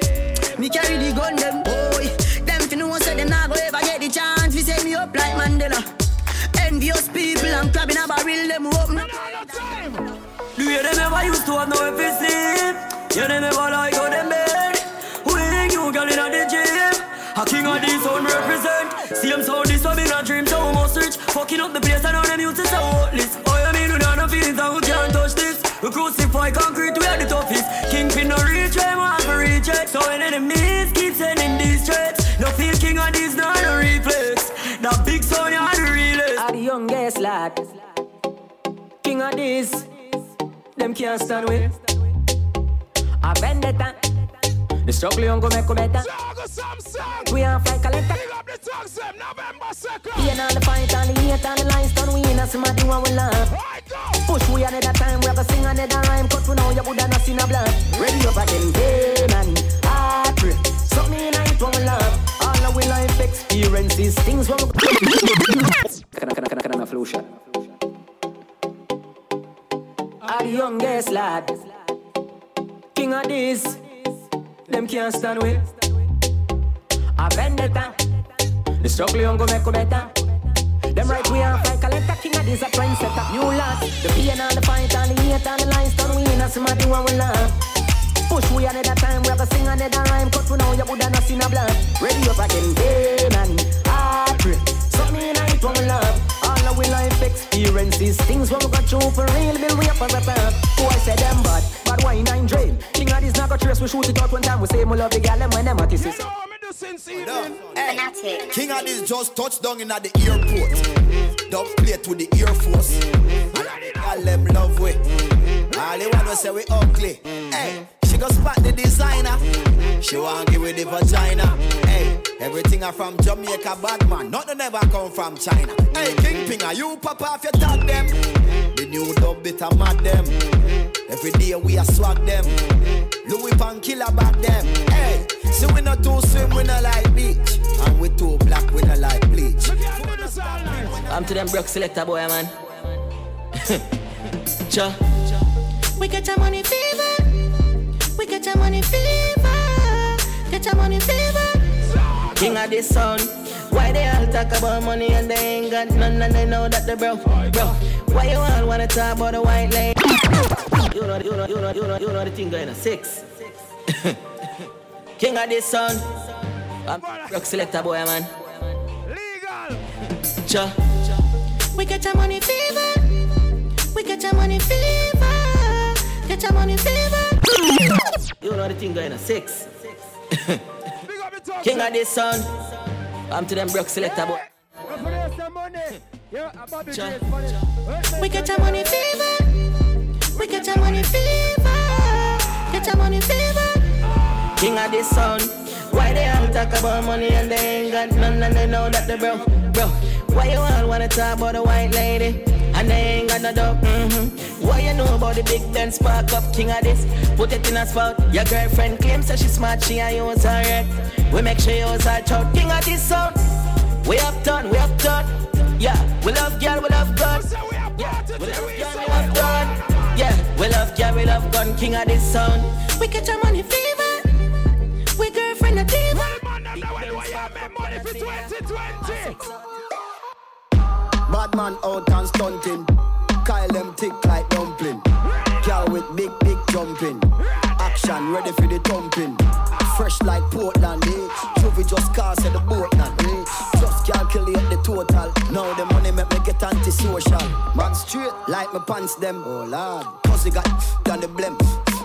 We carry the gun them. Boy, them fi know say them nah go ever get the chance. We set me up like Mandela. Envious people and crab in a barrel. Them open. No, no time. Do you remember used to have no F C? You remember like how them made? Who ain't you girl in the gym? A king of this one represent. See them so this one in a dream, so almost rich. Fucking up the place and all them youths is so worthless. Oh, you mean we don't have feelings and we can't touch this. We crucify concrete, we are the toughest. Kingpin no reach, we want to reach it. So when enemies keep sending these threats, no feel king of this, not a reflex. That big son, you are the realest. I'm the youngest lad. King of this, them can't stand with. I bend it down. The struggle young go make better. We are fight collector. Big up the talks them November second. We ain't on the fight and the hate and the lines done. We ain't a smart thing when we laugh. Push we another time. We have to sing another rhyme. Cause we know you would have not seen a blood. Ready up again, pain and heartbreak. Something in it when we laugh. All our life experiences. Things when we... Kana, kana, kana, kana, flow shot. I'm the youngest lad. King of this. Them can't stand with. I vendetta. The struggle young go make a better. Them right we are fight collector. King of this a trend setter. You lot. The pain and the fight and the hate and the lines done. We ain't a smart thing when we laugh. Push we another time. We have to sing another rhyme. Cause we know you would have not seen a blood. Ready up again. Pain and heartbreak. Something in it when we laugh. All our life experiences. Things when we got through for real. Build we up on the path. Who I said them bad. But why nine drain? King of this not got trace. We shoot it out one time. We say we love the girl and when them at this is. Hey, King of this just touched down in at the airport. Dub plate with the Air Force. All them love we. All they want to say we ugly. Hey, she go spot the designer. She want give it the vagina. Hey, everything are from Jamaica, bad man. Nothing ever come from China. Hey, King Pinger, you pop off your tag them. The new dub bit a mad them. Every day we a swag them. Louis Vuitton killer back them. Hey, so we not too swim, we not like beach. And we too black, we not like bleach. I'm to them Brook Selector boy, man. Cha. We get your money fever. We get your money fever. Get your money fever. King of this sound. Why they all talk about money and they ain't got none and they know that they broke, bro. Why you all wanna talk about the white lady? You know, you know, you know, you know, you know the thing going on. Six. King of this son. I'm rock selector boy, man. Legal. Cha. We get your money fever. We get your money fever. Get your money fever. You know the thing going on. Six. King of this son. I'm to them rock selector boy. We get your money fever. We get your money fever, get your money fever. King of this sound. Why they all talk about money and they ain't got none and they know that they broke, bro. Why you all wanna talk about a white lady and they ain't got no dog? Mm-hmm. Why you know about the big dance spark up? King of this, put it in a spot. Your girlfriend claims that she smart, she ain't use her head. We make sure you use her chow. King of this sound. We uptown, we uptown. Yeah, we love girl, we love God. Yeah, we love girl, we love God. Yeah, we love girl, we love gun, king of this sound. We get your money fever. We girlfriend a diva. Well, man, I'm the one who have my money for twenty twenty. Bad man out and stunting. Kyle them thick like dumpling. Girl with big, big jumping. Action ready for the thumping. Fresh like Portland, eh? Juvie just cast at the boat now, eh? Just calculate the total. Now the money make me get antisocial. Man straight like my pants them. Oh lord, cause he got done the blem.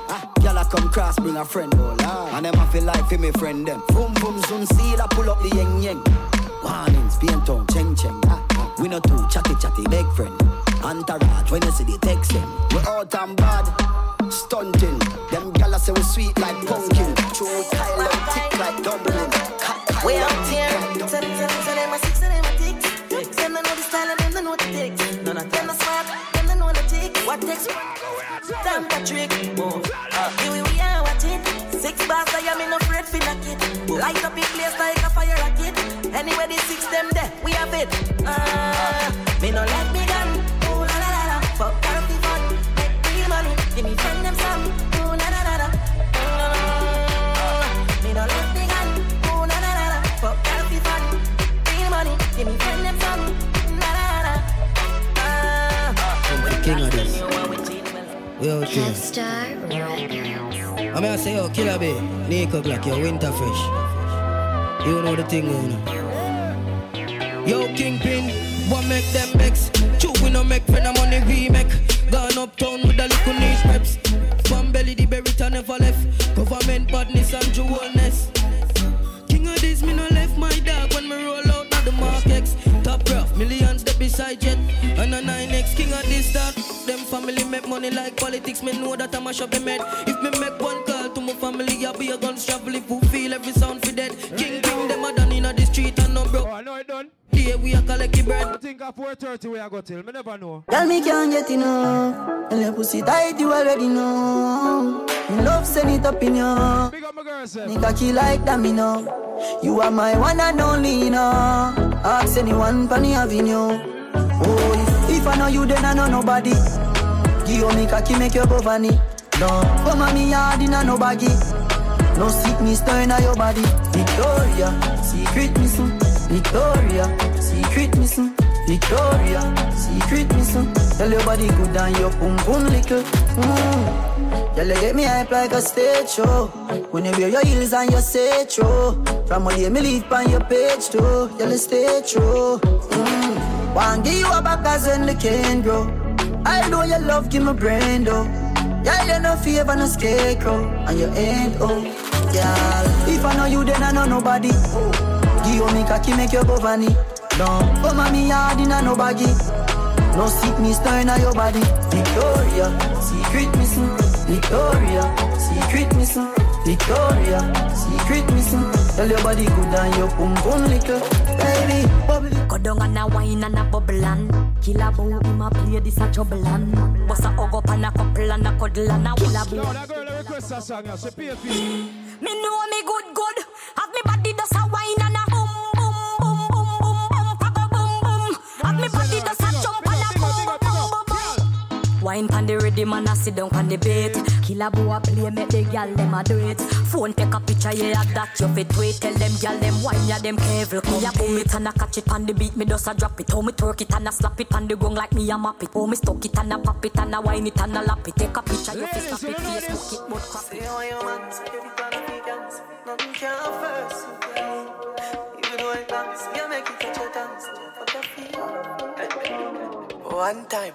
Ah, y'all a come cross, bring a friend. Oh lord, and them a feel like for me friend them. Boom boom zoom, see that pull up the yeng yeng. Warnings, paint on, cheng cheng. Ah, ah. We no too chatty chatty big friend. Entourage when you see the text them. We out and bad, stunting. Them gyal say we sweet like pumpkin. True Kyle and tick like Dublin. We out here. So them a six, so them a tick. Them know the style and them know the tick. Them a swag, them know the tick. What takes time for trick? Here we are watching. Six bars, I am in a red finnacket. Light up in place like a fire rocket. Anyway, the six them there, we have it. Uh, me no let me down. Ooh la la la la. For party fun, make real money. Give me friend them some. Ooh la la la la. Me no let me down. Ooh la la la la. For party fun, real money. Give me friend them some. La la la. Uh, King Addies. We out here. Star Records. I mean, I say, yo, Killer Bay, Nico Black, yo, Winter Fresh. You know the thing, you know. Yo, Kingpin, what make them vex? Two, we no make friend of money, we make. Gone uptown with a little niche peps. From belly, the berita never left. Government badness and jewelness. King of this, me no left my dog when me roll out of the markets. Top rough, millions that beside jet. And a nine X, King of this, that. Them family make money like politics. Me know that I'm a shopping med. If me make one call to my family, I'll be a gun travel. If we feel every sound for dead. King King, them are done in the street and no broke. Oh, I know it done. Yeah, we are collecting bread. I think at four thirty we are going till. Me never know. Girl, me can't get enough. And your pussy tight, you already know. Love send it up in your. Big up my girl, sir. Nigga, she like that, me know. You are my one and only, you know. Ask anyone for the avenue. Oh, if I know you, then I know nobody. Give me khaki, make your bovani. No, come on me yard in a no baggy. No sickness turn a your body. Victoria, secret missing. Victoria, secret missing. Victoria, secret missing. Tell your body good and your pum pum little. Mm. Y'all get me hype like a stage show. When you wear your heels and your satchel. From all you me leave on your page too. Y'all stay true. Mm. One give you a back as when the can grow. I know your love give me brain though. Yeah, you no favor no scarecrow. And you ain't oh yeah. If I know you then I know nobody. Give me khaki make your bovani. No, come on me yard in a no baggy. No sickness turn on your body. Victoria, secret missing. Victoria, secret missing. Victoria, secret missing. Tell your body good and your pum pum liquor. Baby, bubble. Kodong and a wine and a bubble and Killa boo, him a play this a trouble and Bossa hug up and a couple and a cuddle and a willa boo. Yo, that girl a request a song, she pay a fee. Me know me good good. Have me body does a wine and a boom boom boom boom boom boom paga boom boom. Have me body does a jump and a boom boom boom boom. Wine pan the rhythm and a sit down pan the beat. Killa boo a play make the gyal dem a do it. Phone take a picture, yeah, that you fit tweet. Tell them, gyal, them wine, yeah, them careful. Me a boom it and a catch it on the beat. Me does a drop it. How me twerk it and a slap it on the gong like me a map it. How me stuck it and a pop it and a wine it and a lap it. Take a picture, you fit slap it, Facebook it, but crap it. Say all your man, say every time you dance, nothing can first. Even though I dance, you make it catch your dance. Fuck your feet. One time.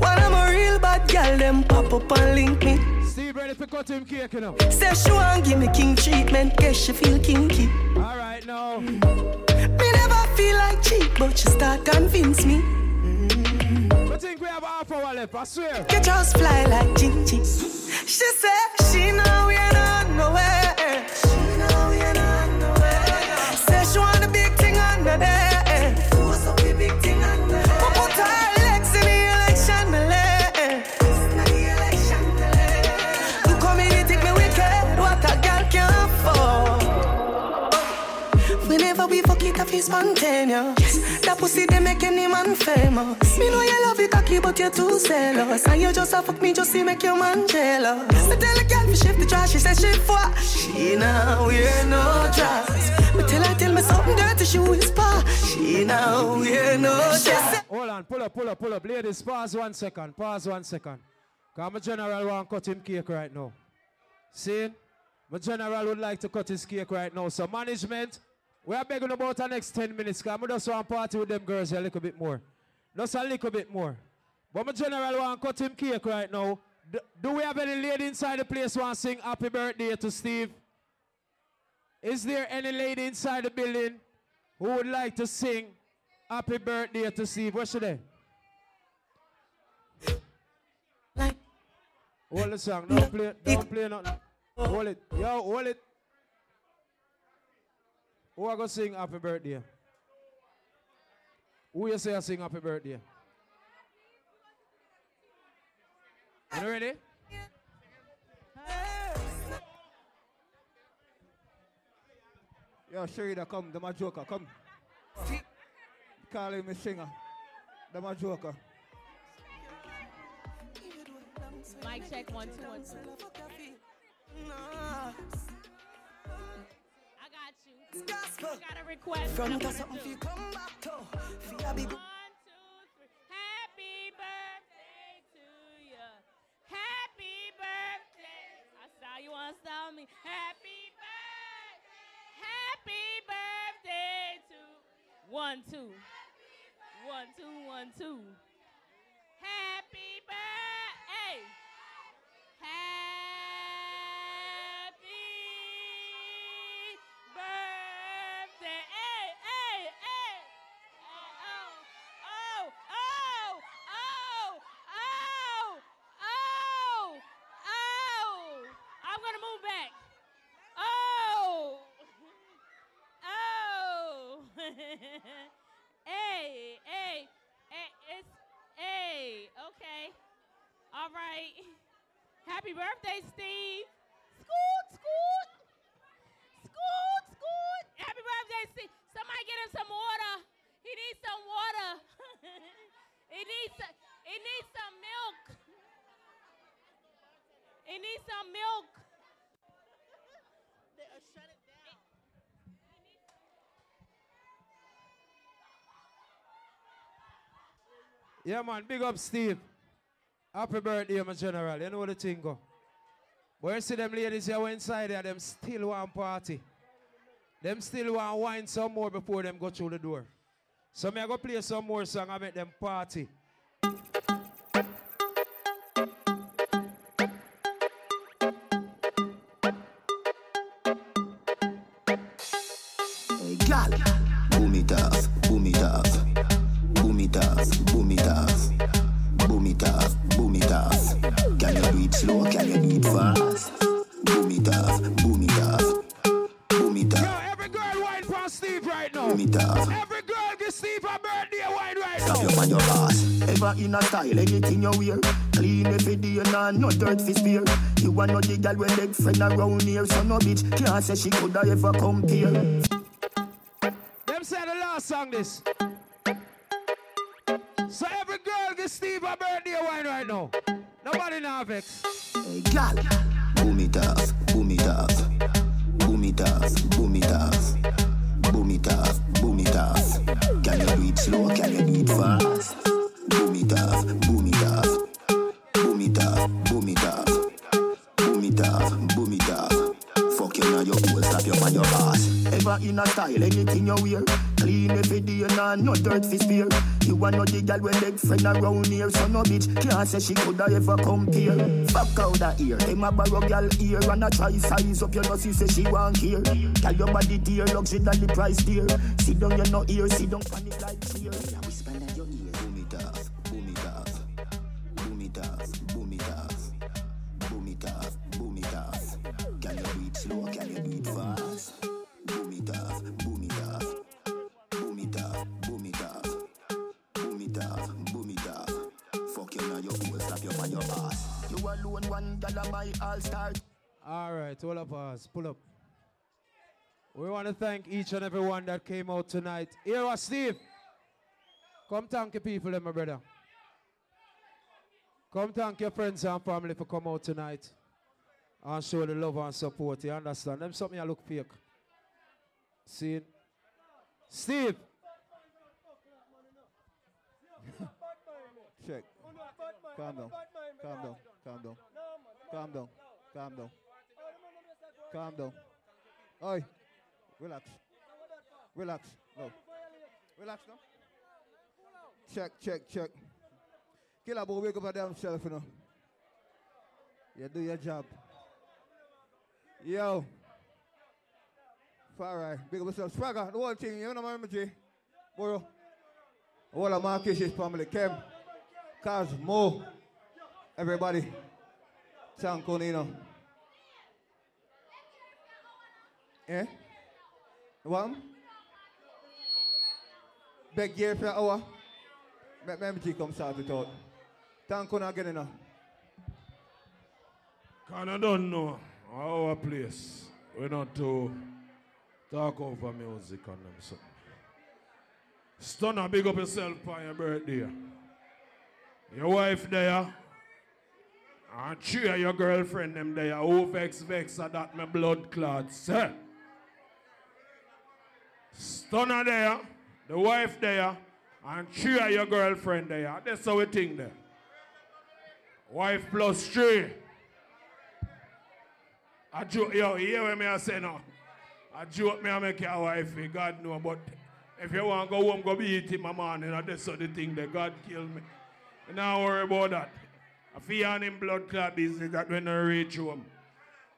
When I'm a real bad gyal, them pop up and link me. Steve ready for cut him cake, you know. Say she want give me king treatment, guess she feel kinky. Alright now. Mm-hmm. Me never feel like cheap, but she start convince me. Mm-hmm. I think we have half hour left, I swear. Get just fly like Gingy. She said she know we are not nowhere. She know we are not nowhere. Say she want a big thing on the day. Who's up the big thing on the day? But put her legs in the election, the leg. We fuck it off, it's spontaneous. Yes. That pussy, they make any man famous. Me know you love it, cocky, but you're too zealous. And you just a fuck me, just to make your man jealous. I tell a girl, we shift the trash, she says she fuck. She now wear no dress. But tell her, tell me something dirty, she whisper. She now wear no dress. Hold on, pull up, pull up, pull up. Ladies, pause one second, pause one second. Because my general won't cut him cake right now. See? My general would like to cut his cake right now. So management... we are begging about the next ten minutes, because I just want to party with them girls a little bit more. Just a little bit more. But my general want to cut him cake right now. Do, do we have any lady inside the place who want to sing happy birthday to Steve? Is there any lady inside the building who would like to sing happy birthday to Steve? What's your name? Like. Hold the song. Don't play, don't play nothing. Hold it. Yo, hold it. Who are going to sing happy birthday? Who you say I sing happy birthday? You ready? Yo, Sherida, come, the Majoka, come. Call him a singer. The Majoka. Mic check, one, two, one, two. I got you. I got a request. From one, two, three. Happy birthday to you. Happy birthday. I saw you on Style Me. Happy birthday. Happy birthday to you. One, two. One, two, one, two. Happy birthday. Happy birthday. Hey, hey, hey. Oh, oh, oh, oh, oh, oh, oh. I'm going to move back. Oh. Oh. Hey, hey, hey, it's, hey, okay. All right. Happy birthday, Steve. Scoot, scoot. Scoot, scoot. Happy birthday, Steve. Somebody get him some water. He needs some water. He needs, he needs some milk. He needs some milk. They are shut it down. Yeah, man, big up, Steve. Happy birthday, my general. You know the thing go. But you see them ladies here inside there, them still want party. Them still want wine some more before them go through the door. So me I go play some more song and make them party. Hey, girl. Boom it off, boom it off. Boom it off, boom it off. Boom it off, boom it off. Can you do it slow? Can you do it fast? Boom it off, boom it off. Boom it off. Yo, every girl wine for Steve right now. Boom it off. Every girl give Steve a birthday wine right now. Stop your man, your ass. Ever in a style, anything you wear. Clean every day, nah, no dirt for spear. You want no dig girl when they friend around here. So no bitch can't say she could ever compare. Them say the last song this. So every girl give Steve a birthday wine right now. Nobody now vex. Hey, girl. Boom it off, boom it off. Boom it off, boom it off. Boom it off, boom it off. Can you do it slow? Can you do it fast? Boom it off, boom it off. Boom it off, boom it off. Boom it off, boom it off. Fuck you now, your whole stop your man, your ass. Ever in a style, anything you wear. Clean every day, nah, no dirt for spear. You want no dig girl when they friend around here. So no bitch can't say she coulda ever compare. Fuck out of here, them a borrow girl here. And a try size up your nussy say she want here. Tell your body dear, luxury than the price dear. Sit down you no ear, sit down panic like fear. Now whisper in your ear. Boom it off, boom it off. Boom it off, boom it off. Boom it off, boom it off. Can you do it slow, can you do it fast? Boom it off, boom it off. Boom it off, boom it off. Boom it off, fuck you now, your whole slap your man, your ass. You alone, one dollar, my all start. All right, all of us, pull up. We want to thank each and every one that came out tonight. Here was Steve. Come thank your people, my brother. Come thank your friends and family for coming out tonight and show the love and support. You understand? Them something I look fake. See? Steve. Check. Calm down. Calm down. Calm down. Calm down. Calm down. Calm down. Oi. Relax. Relax. No. Relax now. Check, check, check. Killer boy, wake up by himself, you know. You do your job. Yo. Far right. Big up yourself. Swagger, the whole thing. You know my J. Boro. All of Marcus's family, Kem, Kaz, Mo, everybody, Chanconino. Eh? One? Big year for an hour. Make M G come start it out. Thank you again. Because I don't know our place. We not to talk over music and them something. Stunna, big up yourself on your birthday. Your wife there. And she and your girlfriend them there. Who vex vex at that my blood clot, sir. Stunna there. The wife there. And she and your girlfriend there. That's how we think there. Wife plus three. I joke, yo, you hear what me I say now? I joke me I make your wife, God know, but if you want to go home, go be eating my man, and that's the thing that God killed me. And don't worry about that. I feel on him blood clot business that when I reach home.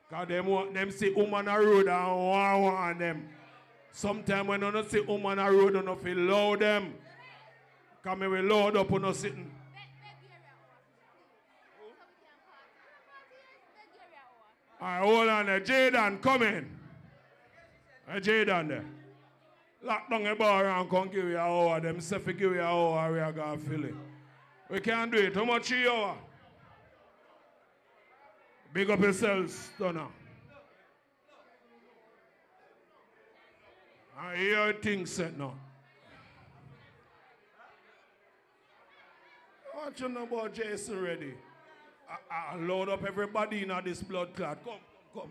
Because them, them see woman on the road and want want them. Sometimes when I don't see woman on the road, I don't feel loud them. Because I will load up when I sitting. All right, hold on there. Jaydan, come in. Hey, Jaydan there. Lock down the bar and come give you an hour. Them say if you give you an hour, we are going to fill it. We can't do it. How much you hour? Big up yourselves, Stunna. I hear things said now. What you know about Jason Reddy? I, I load up everybody in this blood clot. Come, come, come.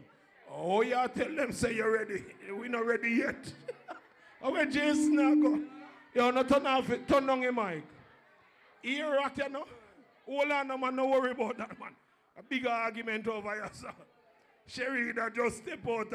Oh, yeah, tell them, say you're ready. We're not ready yet. Oh, where Jason now go? Yo, no, turn off it. Turn down your mic. Ear rock, you know? Hold on, man. No worry about that, man. A big argument over here, sir. Sherry, that just step out.